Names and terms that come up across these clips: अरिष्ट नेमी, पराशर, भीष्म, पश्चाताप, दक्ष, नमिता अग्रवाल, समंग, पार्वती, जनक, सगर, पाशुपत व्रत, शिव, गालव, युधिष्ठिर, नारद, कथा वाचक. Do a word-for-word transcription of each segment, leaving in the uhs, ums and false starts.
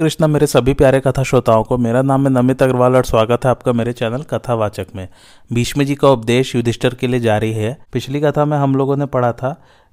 कृष्णा मेरे सभी प्यारे कथा श्रोताओं को, मेरा नाम है नमिता अग्रवाल और स्वागत है आपका मेरे चैनल कथा वाचक में। भीष्म जी का उपदेश युधिष्ठिर के लिए जारी है। पिछली कथा में हम लोगों ने पढ़ा था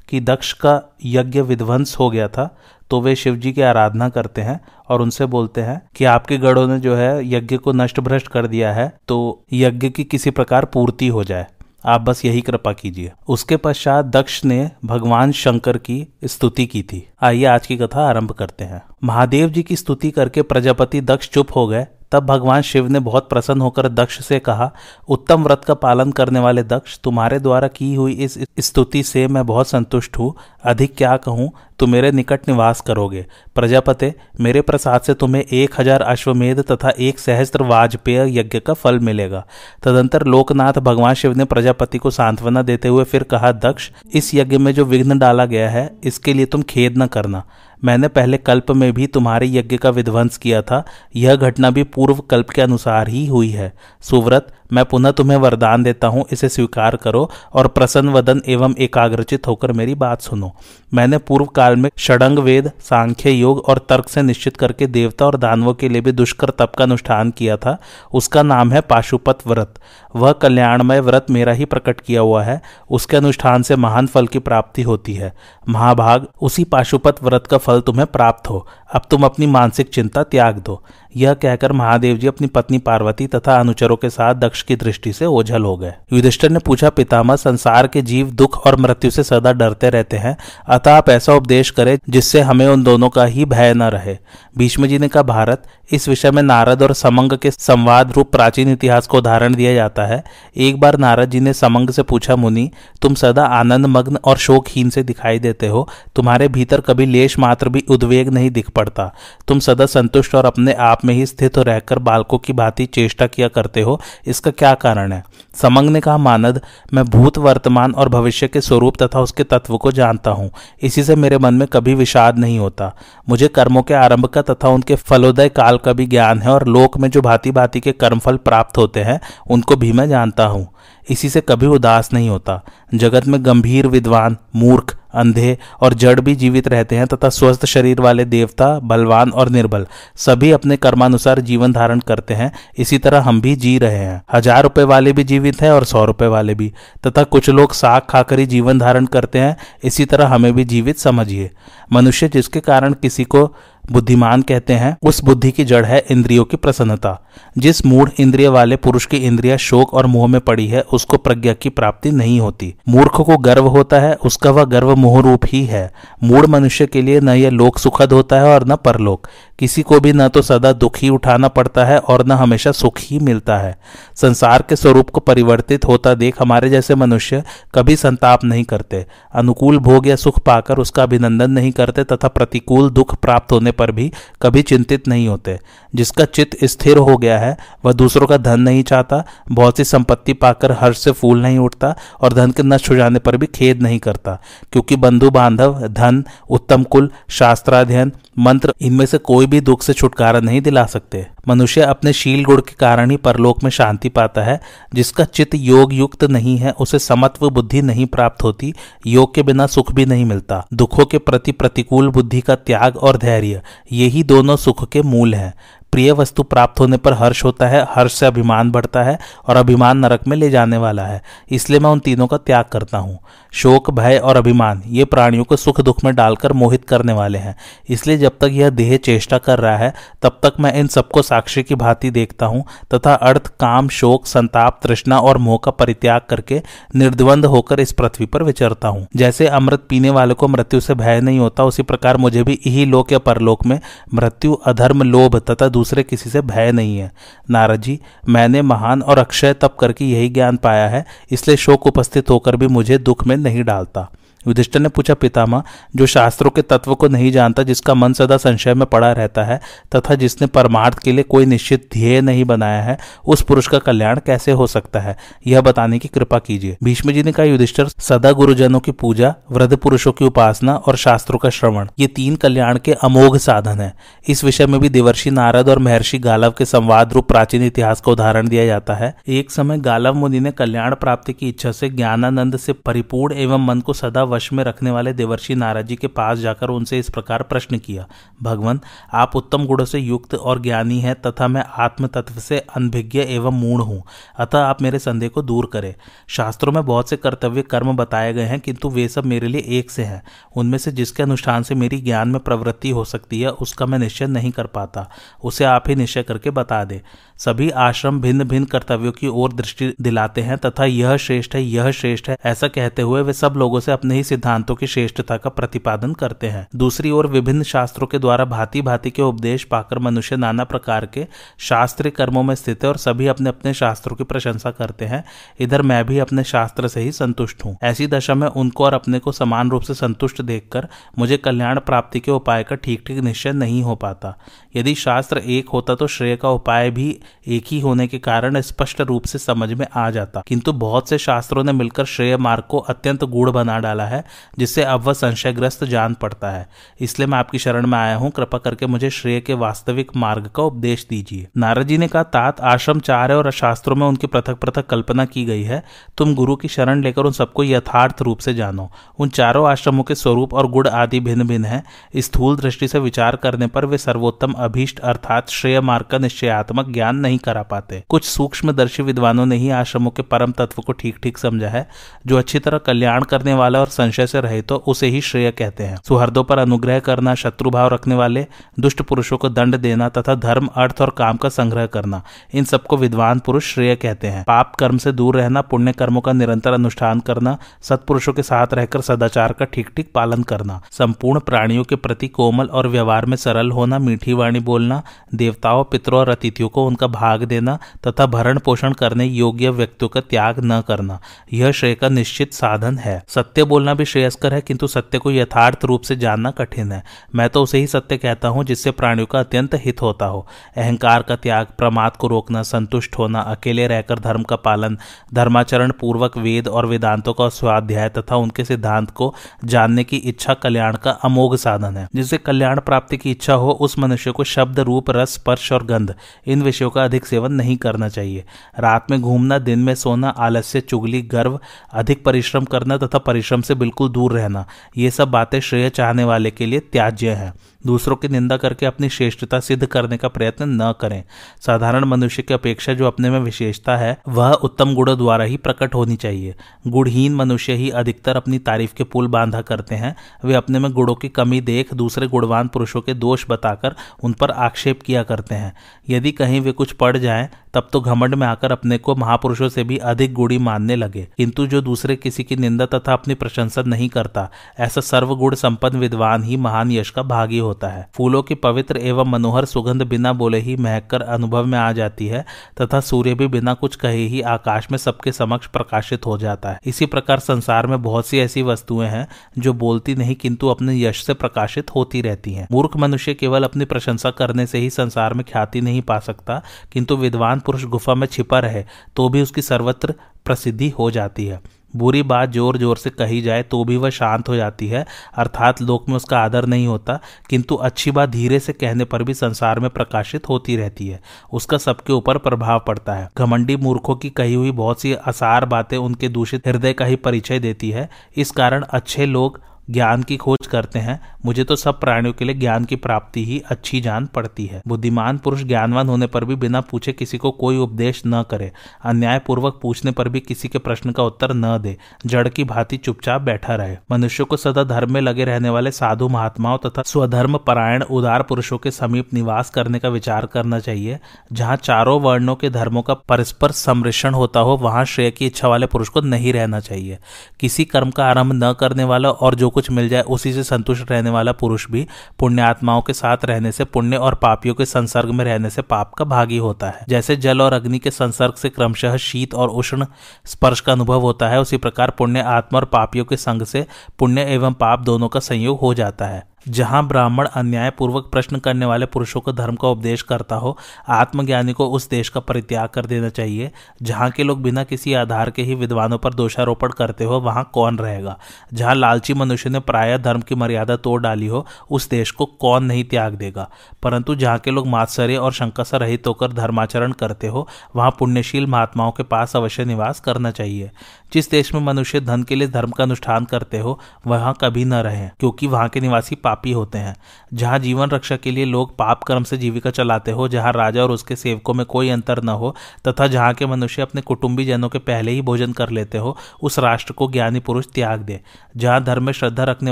कि दक्ष का यज्ञ विध्वंस हो गया था, तो वे शिव जी की आराधना करते हैं और उनसे बोलते हैं कि आपके गढ़ों ने जो है यज्ञ को नष्ट भ्रष्ट कर दिया है, तो यज्ञ की किसी प्रकार पूर्ति हो जाए, आप बस यही कृपा कीजिए। उसके पश्चात दक्ष ने भगवान शंकर की स्तुति की थी। आइए आज की कथा आरंभ करते हैं। महादेव जी की स्तुति करके प्रजापति दक्ष चुप हो गए। तब भगवान शिव ने बहुत प्रसन्न होकर दक्ष से कहा, उत्तम व्रत का पालन करने वाले दक्ष, तुम्हारे द्वारा की हुई इस स्तुति से मैं बहुत संतुष्ट हूँ। अधिक क्या कहूँ, तुम मेरे निकट निवास करोगे। प्रजापते, मेरे प्रसाद से तुम्हें एक हजार अश्वमेध तथा एक सहस्त्र वाजपेय यज्ञ का फल मिलेगा। तदंतर लोकनाथ भगवान शिव ने प्रजापति को सांत्वना देते हुए फिर कहा, दक्ष, इस यज्ञ में जो विघ्न डाला गया है इसके लिए तुम खेद न करना। मैंने पहले कल्प में भी तुम्हारे यज्ञ का विध्वंस किया था, यह घटना भी पूर्व कल्प के अनुसार ही हुई है। सुव्रत, मैं पुनः तुम्हें वरदान देता हूँ, इसे स्वीकार करो और प्रसन्न वदन एवं एकाग्रचित होकर मेरी बात सुनो। मैंने पूर्व काल में षडंग वेद, सांख्य योग और तर्क से निश्चित करके देवता और दानवों के लिए भी दुष्कर तप का अनुष्ठान किया था। उसका नाम है पाशुपत व्रत। वह कल्याणमय व्रत मेरा ही प्रकट किया हुआ है। उसके अनुष्ठान से महान फल की प्राप्ति होती है। महाभाग, उसी पाशुपत व्रत का फल तुम्हें प्राप्त हो। अब तुम अपनी मानसिक चिंता त्याग दो। यह कहकर महादेव जी अपनी पत्नी पार्वती तथा अनुचरों के साथ दक्ष की दृष्टि से ओझल हो गए। युधिष्ठिर ने पूछा, पितामह, संसार के जीव दुख और मृत्यु से सदा डरते रहते हैं, अतः आप ऐसा उपदेश करें जिससे हमें उन दोनों का ही भय न रहे। भीष्म जी ने कहा, भारत, इस विषय में नारद और समंग के संवाद रूप प्राचीन इतिहास को उदाहरण दिया जाता है। एक बार नारद जी ने समंग से पूछा, मुनि, तुम सदा आनंद मग्न और शोकहीन से दिखाई देते हो। तुम्हारे भीतर कभी लेश मात्र भी उद्वेग नहीं दिख पड़ता। तुम सदा संतुष्ट और अपने आप में ही स्थित रहकर बालकों की भांति चेष्टा किया करते हो। इसका क्या कारण है? समंग ने कहा, मानद, मैं भूत, वर्तमान और भविष्य के स्वरूप तथा उसके तत्व को जानता हूँ। इसी से मेरे मन में कभी विषाद नहीं होता। मुझे कर्मों के आरंभ का तथा उनके फलोदय काल का भी ज्ञान है और लोक में जो भांति भांति के कर्मफल प्राप्त होते हैं उनको भी मैं जानता हूँ। इसी से कभी उदास नहीं होता। जगत में गंभीर, विद्वान, मूर्ख, अंधे और जड़ भी जीवित रहते हैं तथा स्वस्थ शरीर वाले देवता, बलवान और निर्बल सभी अपने कर्मानुसार जीवन धारण करते हैं। इसी तरह हम भी जी रहे हैं। हजार रुपए वाले भी जीवित हैं और सौ रुपए वाले भी, तथा कुछ लोग साग खाकर ही जीवन धारण करते हैं। इसी तरह हमें भी जीवित समझिए। मनुष्य जिसके कारण किसी को बुद्धिमान कहते हैं, उस बुद्धि की जड़ है इंद्रियों की प्रसन्नता। जिस मूढ़ इंद्रिय वाले पुरुष की इंद्रिया शोक और मोह में पड़ी है, उसको प्रज्ञा की प्राप्ति नहीं होती। मूर्ख को गर्व होता है, उसका वह गर्व मोह रूप ही है। मूढ़ मनुष्य के लिए न यह लोक सुखद होता है और न परलोक। किसी को भी न तो सदा दुख ही उठाना पड़ता है और न हमेशा सुख ही मिलता है। संसार के स्वरूप को परिवर्तित होता देख हमारे जैसे मनुष्य कभी संताप नहीं करते। अनुकूल भोग या सुख पाकर उसका अभिनंदन नहीं करते तथा प्रतिकूल दुख प्राप्त होने पर भी कभी चिंतित नहीं होते। जिसका चित्त स्थिर हो गया है वह दूसरों का धन नहीं चाहता, बहुत सी संपत्ति पाकर हर्ष से फूल नहीं उठता और धन के नष्ट हो जाने पर भी खेद नहीं करता, क्योंकि बंधु बांधव, धन, उत्तम कुल, शास्त्राध्ययन, मंत्र, इनमें से कोई भी दुख से छुटकारा नहीं दिला सकते। मनुष्य अपने शील गुण के कारण ही परलोक में शांति पाता है। जिसका चित्त योग युक्त नहीं है उसे समत्व बुद्धि नहीं प्राप्त होती। योग के बिना सुख भी नहीं मिलता। दुखों के प्रति प्रतिकूल बुद्धि का त्याग और धैर्य, यही दोनों सुख के मूल हैं। प्रिय वस्तु प्राप्त होने पर हर्ष होता है, हर्ष से अभिमान बढ़ता है और अभिमान नरक में ले जाने वाला है। इसलिए मैं उन तीनों का त्याग करता हूँ। शोक, भय और अभिमान ये प्राणियों को सुख दुख में डालकर मोहित करने वाले हैं। इसलिए जब तक यह देह चेष्टा कर रहा है तब तक मैं इन सबको साक्षी की भांति देखता हूँ तथा अर्थ, काम, शोक, संताप, तृष्णा और मोह का परित्याग करके निर्द्वंद होकर इस पृथ्वी पर विचरता हूँ। जैसे अमृत पीने वाले को मृत्यु से भय नहीं होता, उसी प्रकार मुझे भी यही लोक या परलोक में मृत्यु, अधर्म, लोभ तथा दूसरे किसी से भय नहीं है। नारद जी, मैंने महान और अक्षय तप करके यही ज्ञान पाया है, इसलिए शोक उपस्थित होकर भी मुझे दुख में नहीं डालता। युधिष्ठिर ने पूछा, पितामह, जो शास्त्रों के तत्व को नहीं जानता, जिसका मन सदा संशय में पड़ा रहता है तथा जिसने परमार्थ के लिए कोई निश्चित ध्येय नहीं बनाया है, उस पुरुष का कल्याण कैसे हो सकता है, यह बताने की कृपा कीजिए। भीष्म जी ने कहा, युधिष्ठिर, सदा गुरुजनों की पूजा, वृद्ध पुरुषों की उपासना और शास्त्रों का श्रवण, ये तीन कल्याण के अमोघ साधन है। इस विषय में भी देवर्षि नारद और महर्षि गालव के संवाद रूप प्राचीन इतिहास का उदाहरण दिया जाता है। एक समय गालव मुनि ने कल्याण प्राप्ति की इच्छा से ज्ञानानंद से परिपूर्ण एवं मन को सदा वश में रखने वाले देवर्षि नारद जी के पास जाकर उनसे इस प्रकार प्रश्न किया। भगवंत, आप उत्तम गुणों से युक्त और ज्ञानी हैं तथा मैं आत्म तत्व से अनभिज्ञ एवं मूढ़ हूँ, अतः आप मेरे संदेह को दूर करें। शास्त्रों में बहुत से कर्तव्य कर्म बताए गए हैं किंतु वे सब मेरे लिए एक से हैं। उनमें से जिसके अनुष्ठान से मेरी ज्ञान में प्रवृत्ति हो सकती है उसका मैं निश्चय नहीं कर पाता, उसे आप ही निश्चय करके बता दे। सभी आश्रम भिन्न भिन्न कर्तव्यों की ओर दृष्टि दिलाते हैं तथा यह श्रेष्ठ है यह श्रेष्ठ है ऐसा कहते हुए वे सब लोगों से अपने ही सिद्धांतों की श्रेष्ठता का प्रतिपादन करते हैं। दूसरी ओर विभिन्न शास्त्रों के द्वारा भांति भांति के उपदेश पाकर मनुष्य नाना प्रकार के शास्त्रीय कर्मों में स्थित है और सभी अपने अपने शास्त्रों की प्रशंसा करते हैं। इधर मैं भी अपने शास्त्र से ही संतुष्ट हूँ। ऐसी दशा में उनको और अपने को समान रूप से संतुष्ट देखकर मुझे कल्याण प्राप्ति के उपाय का ठीक ठीक निश्चय नहीं हो पाता। यदि शास्त्र एक होता तो श्रेय का उपाय भी एक ही होने के कारण स्पष्ट रूप से समझ में आ जाता, किंतु बहुत से शास्त्रों ने मिलकर श्रेय मार्ग को अत्यंत गूढ़ बना डाला है जिससे अब वह संशयग्रस्त जान पड़ता है। इसलिए मैं आपकी शरण में आया हूँ, कृपा करके मुझे श्रेय के वास्तविक मार्ग का उपदेश दीजिए। नारद जी ने कहा, तात आश्रम चार है और शास्त्रों में उनकी पृथक पृथक कल्पना की गई है। तुम गुरु की शरण लेकर उन सबको यथार्थ रूप से जानो। उन चारों आश्रमों के स्वरूप और गुण आदि भिन्न भिन्न है। स्थूल दृष्टि से विचार करने पर वे सर्वोत्तम अभीष्ट अर्थात श्रेय मार्ग का निश्चयात्मक ज्ञान नहीं करा पाते। कुछ सूक्ष्मदर्शी विद्वानों ने ही आश्रमों के परम तत्व को ठीक ठीक समझा है। जो अच्छी तरह कल्याण करने वाला और संशय से रहित हो उसे ही श्रेय कहते हैं। सुहृदों पर अनुग्रह करना, शत्रुभाव रखने वाले दुष्ट पुरुषों को दंड देना तथा धर्म अर्थ और काम का संग्रह करना, इन सबको विद्वान पुरुष श्रेय कहते हैं। पाप कर्म से दूर रहना, पुण्य कर्मों का निरंतर अनुष्ठान करना, सत्पुरुषों के साथ रहकर सदाचार का ठीक ठीक पालन करना, संपूर्ण प्राणियों के प्रति कोमल और व्यवहार में सरल होना, मीठी वाणी बोलना, देवताओं पितरों और अतिथियों को उनका भाग देना तथा भरण पोषण करने योग्य व्यक्तियों का त्याग न करना, यह श्रेय का निश्चित साधन है। सत्य बोलना भी श्रेयस्कर है किंतु सत्य को यथार्थ रूप से जानना कठिन है। मैं तो उसे ही सत्य कहता हूँ जिससे प्राणियों का अत्यंत हित होता हो। अहंकार का त्याग, प्रमाद को रोकना, संतुष्ट होना, अकेले रहकर धर्म का पालन, धर्माचरण पूर्वक वेद और वेदांतों का स्वाध्याय तथा उनके सिद्धांत को जानने की इच्छा कल्याण का अमोघ साधन है। जिससे कल्याण प्राप्ति की इच्छा हो उस मनुष्य को शब्द रूप रस स्पर्श और गंध इन विषयों का अधिक सेवन नहीं करना चाहिए। रात में घूमना, दिन में सोना, आलस्य, चुगली, गर्व, अधिक परिश्रम करना तथा परिश्रम से बिल्कुल दूर रहना, ये सब बातें श्रेय चाहने वाले के लिए त्याज्य हैं। दूसरों की निंदा करके अपनी श्रेष्ठता सिद्ध करने का प्रयत्न न करें। साधारण मनुष्य की अपेक्षा जो अपने में विशेषता है वह उत्तम गुणों द्वारा ही प्रकट होनी चाहिए। गुणहीन मनुष्य ही अधिकतर अपनी तारीफ के पुल बांधा करते हैं। वे अपने में गुणों की कमी देख दूसरे गुणवान पुरुषों के दोष बताकर उन पर आक्षेप किया करते हैं। यदि कहीं वे कुछ पड़ जाएं तब तो घमंड में आकर अपने को महापुरुषों से भी अधिक गुणी मानने लगे, किंतु जो दूसरे किसी की निंदा तथा अपनी प्रशंसा नहीं करता ऐसा सर्वगुण संपन्न विद्वान ही महान यश का भागी होता है। फूलों की पवित्र एवं मनोहर सुगंध बिना बोले ही महककर अनुभव में आ जाती है तथा सूर्य भी बिना कुछ कहे ही आकाश में सबके समक्ष प्रकाशित हो जाता है। इसी प्रकार संसार में बहुत सी ऐसी वस्तुएं हैं जो बोलती नहीं किंतु अपने यश से प्रकाशित होती रहती हैं। मूर्ख मनुष्य केवल अपनी प्रशंसा करने से ही संसार में ख्याति नहीं पा सकता, किंतु विद्वान पुरुष गुफा में छिपा रहे तो भी उसकी सर्वत्र प्रसिद्धि हो जाती है। बुरी बात जोर जोर से कही जाए तो भी वह शांत हो जाती है, अर्थात लोक में उसका आदर नहीं होता, किंतु अच्छी बात धीरे से कहने पर भी संसार में प्रकाशित होती रहती है। उसका सबके ऊपर प्रभाव पड़ता है। घमंडी मूर्खों की कही हुई बहुत सी असार बातें उनके दूषित हृदय का ही परिचय देती है। इस कारण अच्छे लोग ज्ञान की खोज करते हैं। मुझे तो सब प्राणियों के लिए ज्ञान की प्राप्ति ही अच्छी जान पड़ती है। बुद्धिमान पुरुष ज्ञानवान होने पर भी बिना पूछे किसी को कोई उपदेश न करे, अन्यायपूर्वक पूछने पर भी किसी के प्रश्न का उत्तर न दे, जड़ की भांति चुपचाप बैठा रहे। मनुष्य को सदा धर्म में लगे रहने वाले साधु महात्माओं तथा स्वधर्म परायण उदार पुरुषों के समीप निवास करने का विचार करना चाहिए। जहाँ चारों वर्णों के धर्मों का परस्पर सम्मिश्रण होता हो वहाँ श्रेय की इच्छा वाले पुरुष को नहीं रहना चाहिए। किसी कर्म का आरम्भ न करने वाला और जो कुछ मिल जाए उसी से संतुष्ट रहने वाला पुरुष भी पुण्यात्माओं के साथ रहने से पुण्य और पापियों के संसर्ग में रहने से पाप का भागी होता है। जैसे जल और अग्नि के संसर्ग से क्रमशः शीत और उष्ण स्पर्श का अनुभव होता है, उसी प्रकार पुण्य आत्मा और पापियों के संग से पुण्य एवं पाप दोनों का संयोग हो जाता है। जहां ब्राह्मण अन्यायपूर्वक प्रश्न करने वाले पुरुषों को धर्म का उपदेश करता हो, आत्मज्ञानी को उस देश का परित्याग कर देना चाहिए। जहां के लोग बिना किसी आधार के ही विद्वानों पर दोषारोपण करते हो, वहां कौन रहेगा। जहां लालची मनुष्य ने प्रायः धर्म की मर्यादा तोड़ डाली हो, उस देश को कौन नहीं त्याग देगा। परंतु जहां के लोग मात्सर्य और शंका से रहित होकर धर्माचरण करते हो, वहां पुण्यशील महात्माओं के पास अवश्य निवास करना चाहिए। जिस देश में मनुष्य धन के लिए धर्म का अनुष्ठान करते हो, वहां कभी न रहें, क्योंकि वहां के निवासी पापी होते हैं। जहां जीवन रक्षा के लिए लोग पाप कर्म से जीविका चलाते हो, जहां राजा और उसके सेवकों में कोई अंतर न हो तथा जहां के मनुष्य अपने कुटुंबीजनों के पहले ही भोजन कर लेते हो, उस राष्ट्र को ज्ञानी पुरुष त्याग दे। जहां धर्म में श्रद्धा रखने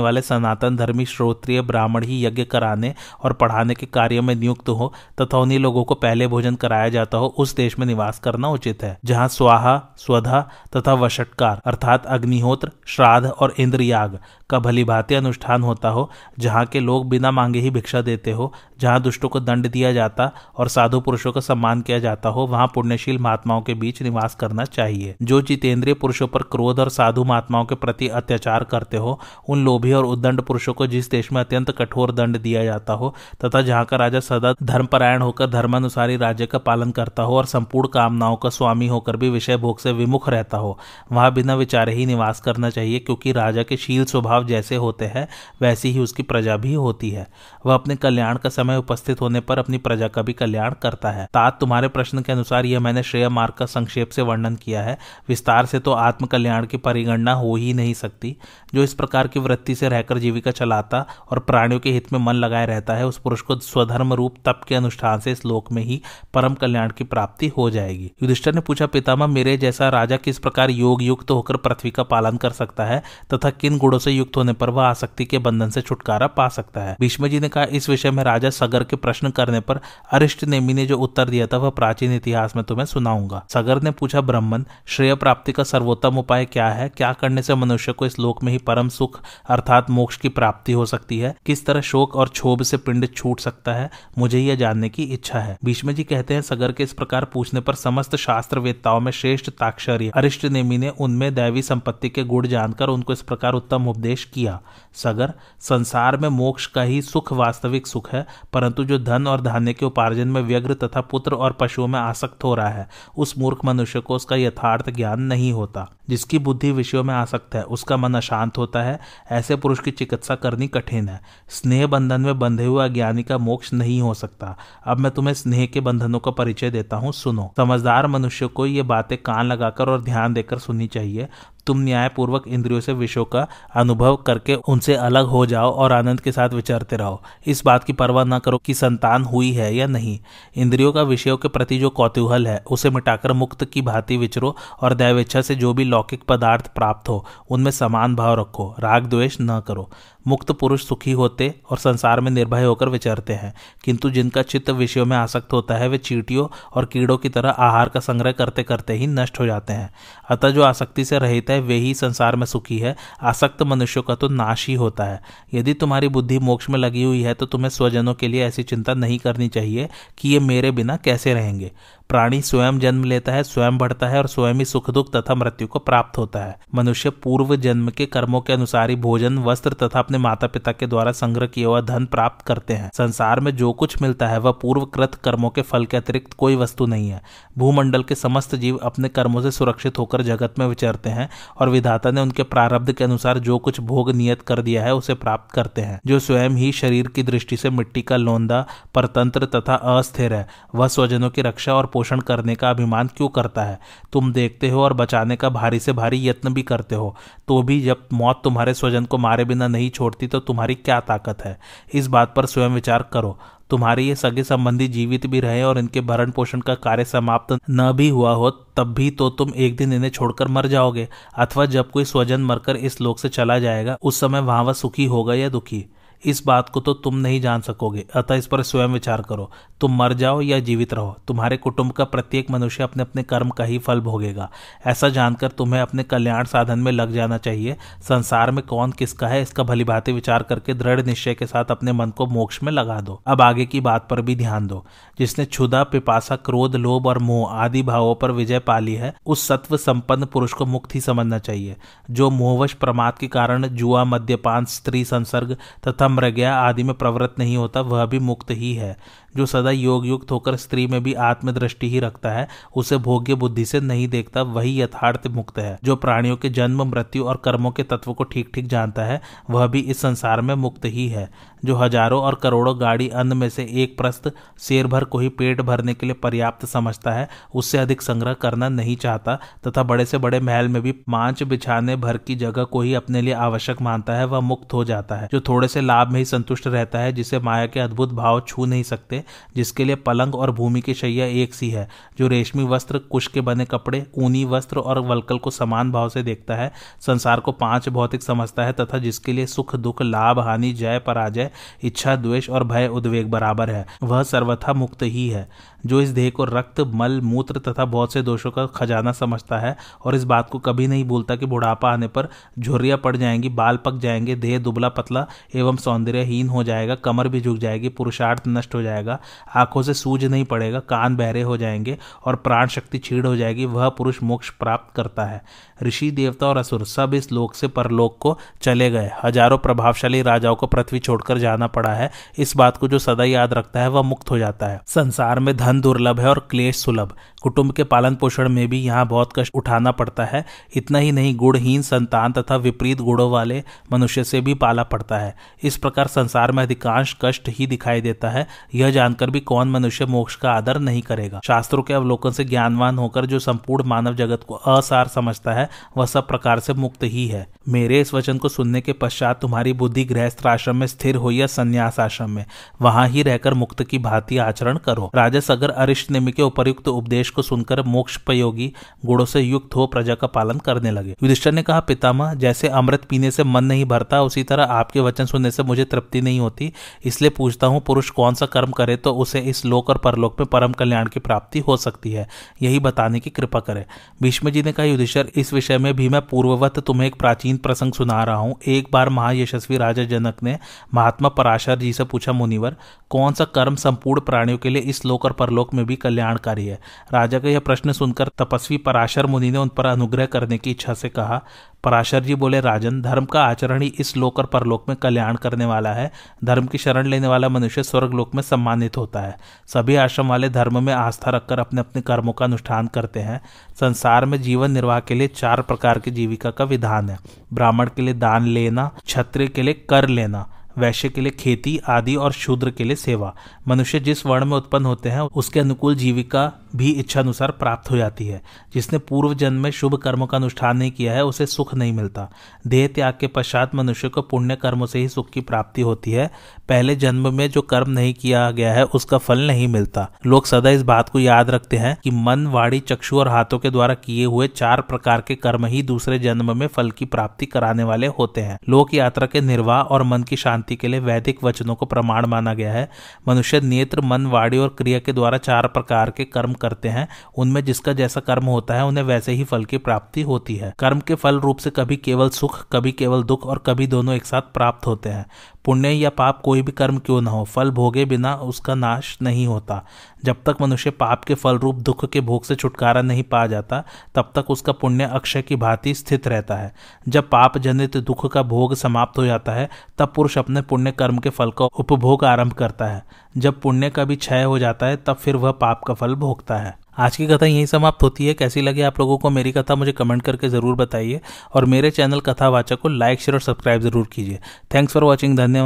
वाले सनातन धर्मी श्रोत्रिय ब्राह्मण ही यज्ञ कराने और पढ़ाने के कार्य में नियुक्त हो तथा उन्हीं लोगों को पहले भोजन कराया जाता हो, उस देश में निवास करना उचित है। जहां स्वाहा, स्वधा तथा वशटकार अर्थात अग्निहोत्र, श्राद्ध और इंद्रयाग का भलीभांति अनुष्ठान होता हो, जहाँ के लोग बिना मांगे ही भिक्षा देते हो, जहाँ दुष्टों को दंड दिया जाता और साधु पुरुषों का सम्मान किया जाता हो, वहाँ पुण्यशील महात्माओं के बीच निवास करना चाहिए। जो जितेंद्रिय पुरुषों पर क्रोध और साधु महात्माओं के प्रति अत्याचार करते हो, उन लोभी और उद्दंड पुरुषों को जिस देश में अत्यंत कठोर दंड दिया जाता हो तथा जहाँ का राजा सदा धर्मपरायण होकर धर्मानुसारी राज्य का पालन करता हो और संपूर्ण कामनाओं का स्वामी होकर भी विषय भोग से विमुख रहता हो, वहाँ बिना विचारे ही निवास करना चाहिए। क्योंकि राजा के शील स्वभाव जैसे होते हैं, वैसी ही उसकी प्रजा भी होती है। वह अपने कल्याण का समय उपस्थित होने पर अपनी प्रजा का भी कल्याण करता है। तात, तुम्हारे प्रश्न के अनुसार यह मैंने श्रेय मार्ग का संक्षेप से वर्णन किया है। विस्तार से तो आत्म कल्याण की परिगणना हो ही नहीं सकती। जो इस प्रकार की वृत्ति से रहकर जीविका चलाता और प्राणियों के हित में मन लगाए रहता है, उस पुरुष को स्वधर्म रूप तप के अनुष्ठान से इस लोक में ही परम कल्याण की प्राप्ति हो जाएगी। युधिष्ठिर ने पूछा, पितामह, मेरे जैसा राजा किस प्रकार योग युक्त होकर पृथ्वी का पालन कर सकता है तथा किन गुणों से युक्त होने पर वह आसक्ति के बंधन से छुटकारा पा सकता है। भीष्म जी ने कहा, इस विषय में राजा सगर के प्रश्न करने पर अरिष्ट नेमी ने जो उत्तर दिया था, वह प्राचीन इतिहास में तुम्हें सुनाऊंगा। सगर ने पूछा, ब्राह्मण, श्रेय प्राप्ति का सर्वोत्तम उपाय क्या है? क्या करने से मनुष्य को इस लोक में ही परम सुख अर्थात मोक्ष की प्राप्ति हो सकती है? किस तरह शोक और क्षोभ से पिंड छूट सकता है? मुझे यह जानने की इच्छा है। भीष्म जी कहते हैं, सगर के इस प्रकार पूछने पर समस्त शास्त्र वेत्ताओं में श्रेष्ठ ताक्षरी अरिष्ट नेमी ने उनमें दैवी संपत्ति के गुण जानकर उनको इस प्रकार उत्तम उपदेश किया। सगर, संसार में मोक्ष का ही सुख वास्तविक सुख है, परंतु जो धन और धान्य के उपार्जन में व्यग्र तथा पुत्र और पशुओं में आसक्त हो रहा है, उस मूर्ख मनुष्य को उसका यथार्थ ज्ञान नहीं होता। जिसकी बुद्धि विषयों में आसक्त है, उसका मन अशांत होता है। ऐसे पुरुष की चिकित्सा करनी कठिन है। स्नेह बंधन में बंधे हुए अज्ञानी का मोक्ष नहीं हो सकता। अब मैं तुम्हें स्नेह के बंधनों का परिचय देता हूँ, सुनो। समझदार मनुष्य को ये बातें कान लगाकर और ध्यान देकर सुननी चाहिए। तुम न्यायपूर्वक इंद्रियों से विषयों का अनुभव करके उनसे अलग हो जाओ और आनंद के साथ विचरते रहो। इस बात की परवाह न करो कि संतान हुई है या नहीं। इंद्रियों का विषयों के प्रति जो कौतूहल है, उसे मिटाकर मुक्त की भांति विचरो और दैवेच्छा से जो भी लौकिक पदार्थ प्राप्त हो, उनमें समान भाव रखो। राग द्वेष न करो। मुक्त पुरुष सुखी होते और संसार में निर्भय होकर विचरते हैं, किंतु जिनका चित्त विषयों में आसक्त होता है, वे चींटियों और कीड़ों की तरह आहार का संग्रह करते करते ही नष्ट हो जाते हैं। अतः जो आसक्ति से रहित है, वे ही संसार में सुखी है। आसक्त मनुष्यों का तो नाश ही होता है। यदि तुम्हारी बुद्धि मोक्ष में लगी हुई है, तो तुम्हें स्वजनों के लिए ऐसी चिंता नहीं करनी चाहिए कि ये मेरे बिना कैसे रहेंगे। प्राणी स्वयं जन्म लेता है, स्वयं बढ़ता है और स्वयं ही सुख दुख तथा मृत्यु को प्राप्त होता है। मनुष्य पूर्व जन्म के कर्मों के अनुसार ही भोजन, वस्त्र तथा अपने माता पिता के द्वारा संग्रह किया हुआ धन प्राप्त करते हैं। संसार में जो कुछ मिलता है, वह पूर्वकृत कर्मों के फल के अतिरिक्त कोई वस्तु नहीं है। भूमंडल के समस्त जीव अपने कर्मों से सुरक्षित होकर जगत में विचरते हैं और विधाता ने उनके प्रारब्ध के अनुसार जो कुछ भोग नियत कर दिया है, उसे प्राप्त करते हैं। जो स्वयं ही शरीर की दृष्टि से मिट्टी का लौंदा, परतंत्र तथा अस्थिर है, वह स्वजनों की रक्षा और पोषण करने का अभिमान क्यों करता है? तुम देखते हो और बचाने का भारी से भारी यत्न भी करते हो, तो भी जब मौत तुम्हारे स्वजन को मारे बिना नहीं छोड़ती, तो तुम्हारी क्या ताकत है? इस बात पर स्वयं विचार करो। तुम्हारे ये सगे संबंधी जीवित भी रहे और इनके भरण पोषण का कार्य समाप्त न भी हुआ हो, तब भी तो तुम एक दिन इन्हें छोड़कर मर जाओगे। अथवा जब कोई स्वजन मरकर इस लोक से चला जाएगा, उस समय वहां वह सुखी होगा या दुखी, इस बात को तो तुम नहीं जान सकोगे। अतः इस पर स्वयं विचार करो। तुम मर जाओ या जीवित रहो, तुम्हारे कुटुंब का प्रत्येक मनुष्य अपने अपने कर्म का ही फल भोगेगा। ऐसा जानकर तुम्हें अपने कल्याण साधन में लग जाना चाहिए। संसार में कौन किसका है, इसका भलीभांति विचार करके दृढ़ निश्चय के साथ अपने मन को मोक्ष में लगा दो। अब आगे की बात पर भी ध्यान दो। जिसने क्षुधा, पिपासा, क्रोध, लोभ और मोह आदि भावों पर विजय पाली है, उस सत्व संपन्न पुरुष को मुक्त ही समझना चाहिए। जो मोहवश प्रमाद के कारण जुआ, मद्यपान, स्त्री संसर्ग तथा समरज्ञा आदि में प्रवृत्त नहीं होता, वह भी मुक्त ही है। जो सदा योग युक्त होकर स्त्री में भी आत्मदृष्टि ही रखता है, उसे भोग्य बुद्धि से नहीं देखता, वही यथार्थ मुक्त है। जो प्राणियों के जन्म, मृत्यु और कर्मों के तत्व को ठीक ठीक जानता है, वह भी इस संसार में मुक्त ही है। जो हजारों और करोड़ों गाड़ी अन्न में से एक प्रस्त शेर भर को ही पेट भरने के लिए पर्याप्त समझता है, उससे अधिक संग्रह करना नहीं चाहता तथा बड़े से बड़े महल में भी मांच बिछाने भर की जगह को ही अपने लिए आवश्यक मानता है, वह मुक्त हो जाता है। जो थोड़े से लाभ में ही संतुष्ट रहता है, जिसे माया के अद्भुत भाव छू नहीं सकते, जिसके लिए पलंग और भूमि की शैया एक सी है, जो रेशमी वस्त्र, कुश के बने कपड़े, ऊनी वस्त्र और वलकल को समान भाव से देखता है, संसार को पांच भौतिक समझता है तथा जिसके लिए सुख दुख, लाभ हानि, जय पराजय, इच्छा द्वेष और भय उद्वेग बराबर है, वह सर्वथा मुक्त ही है। जो इस देह को रक्त, मल, मूत्र तथा बहुत से दोषों का खजाना समझता है और इस बात को कभी नहीं भूलता कि बुढ़ापा आने पर झुर्रियां पड़ जाएंगी, बाल पक जाएंगे, देह दुबला पतला एवं सौंदर्यहीन हो जाएगा, कमर भी झुक जाएगी, पुरुषार्थ नष्ट हो जाएगा, आंखों से सूझ नहीं पड़ेगा, कान बहरे हो जाएंगे और प्राण शक्ति छीड़ हो जाएगी, वह पुरुष मोक्ष प्राप्त करता है। ऋषि, देवता और असुर सब इस लोक से परलोक को चले गए। हजारों प्रभावशाली राजाओं को पृथ्वी छोड़कर जाना पड़ा है। इस बात को जो सदा याद रखता है वह मुक्त हो जाता है। संसार में धन दुर्लभ है और क्लेश सुलभ। कुटुंब के पालन पोषण में भी यहाँ बहुत कष्ट उठाना पड़ता है। इतना ही नहीं, गुणहीन संतान तथा विपरीत गुणों वाले मनुष्य से भी पाला पड़ता है। इस प्रकार संसार में अधिकांश कष्ट ही दिखाई देता है। यह जानकर भी कौन मनुष्य मोक्ष का आदर नहीं करेगा। शास्त्रों के अवलोकन से ज्ञानवान होकर जो संपूर्ण मानव जगत को असार समझता है, वह सब प्रकार से मुक्त ही है। मेरे इस वचन को सुनने के पश्चात तुम्हारी बुद्धि गृहस्थ आश्रम में स्थिर हो या संन्यास आश्रम में, वहां ही रहकर मुक्त की भांति आचरण करो। राजा सगर अरिष्ट नेमी के उपयुक्त उपदेश को सुनकर मोक्ष प्रयोगी गुणों से युक्त हो प्रजा का पालन करने लगे। युधिष्ठिर ने कहा, पितामह, जैसे अमृत पीने से मन नहीं भरता, उसी तरह आपके वचन सुनने से मुझे तृप्ति नहीं होती। इसलिए पूछता हूँ, पुरुष कौन सा कर्म करे तो उसे इस लोक और परलोक में परम कल्याण की प्राप्ति हो सकती है, यही बताने की कृपा करें। भीष्म जी ने कहा, युधिष्ठिर, इस विषय में भी मैं पूर्ववत तुम्हें एक प्राचीन प्रसंग सुना रहा हूँ। एक बार महायशस्वी राजा जनक ने महात्मा पराशर जी से पूछा, मुनिवर, कौन सा कर्म संपूर्ण प्राणियों के लिए इस लोक और परलोक में भी कल्याणकारी है? राजा का यह प्रश्न सुनकर तपस्वी पराशर मुनि ने उन पर अनुग्रह करने की इच्छा से कहा। पराशर जी बोले, राजन, धर्म का आचरण ही इस लोक और परलोक में कल्याण करने वाला है। धर्म की शरण लेने वाला मनुष्य स्वर्ग लोक में सम्मानित होता है। सभी आश्रम वाले धर्म में आस्था रखकर अपने अपने कर्मों का अनुष्ठान करते हैं। संसार में जीवन निर्वाह के लिए चार प्रकार की जीविका का विधान है। ब्राह्मण के लिए दान लेना, क्षत्रिय के लिए कर लेना, वैश्य के लिए खेती आदि और शूद्र के लिए सेवा। मनुष्य जिस वर्ण में उत्पन्न होते हैं उसके अनुकूल जीविका भी इच्छा अनुसार प्राप्त हो जाती है। जिसने पूर्व जन्म में शुभ कर्मों का अनुष्ठान नहीं किया है उसे सुख नहीं मिलता। देह त्याग के पश्चात मनुष्य को पुण्य कर्मों से ही सुख की प्राप्ति होती है। पहले जन्म में जो कर्म नहीं किया गया है उसका फल नहीं मिलता। लोग सदा इस बात को याद रखते हैं कि मन, वाणी, चक्षु और हाथों के द्वारा किए हुए चार प्रकार के कर्म ही दूसरे जन्म में फल की प्राप्ति कराने वाले होते हैं। लोक यात्रा के निर्वाह और मन की शांति के लिए वैदिक वचनों को प्रमाण माना गया है। मनुष्य नेत्र, मन, वाणी और क्रिया के द्वारा चार प्रकार के कर्म करते हैं। उनमें जिसका जैसा कर्म होता है उन्हें वैसे ही फल की प्राप्ति होती है। कर्म के फल रूप से कभी केवल सुख, कभी केवल दुख और कभी दोनों एक साथ प्राप्त होते हैं। पुण्य या पाप कोई भी कर्म क्यों ना हो, फल भोगे बिना उसका नाश नहीं होता। जब तक मनुष्य पाप के फल रूप दुख के भोग से छुटकारा नहीं पा जाता तब तक उसका पुण्य अक्षय की भांति स्थित रहता है। जब पाप जनित दुख का भोग समाप्त हो जाता है तब पुरुष अपने पुण्य कर्म के फल का उपभोग आरंभ करता है। जब पुण्य का भी क्षय हो जाता है तब फिर वह पाप का फल भोगता है। आज की कथा यहीं समाप्त होती है। कैसी लगी आप लोगों को मेरी कथा, मुझे कमेंट करके ज़रूर बताइए और मेरे चैनल कथा वाचक को लाइक, शेयर और सब्सक्राइब जरूर कीजिए। Thanks for watching. धन्यवाद।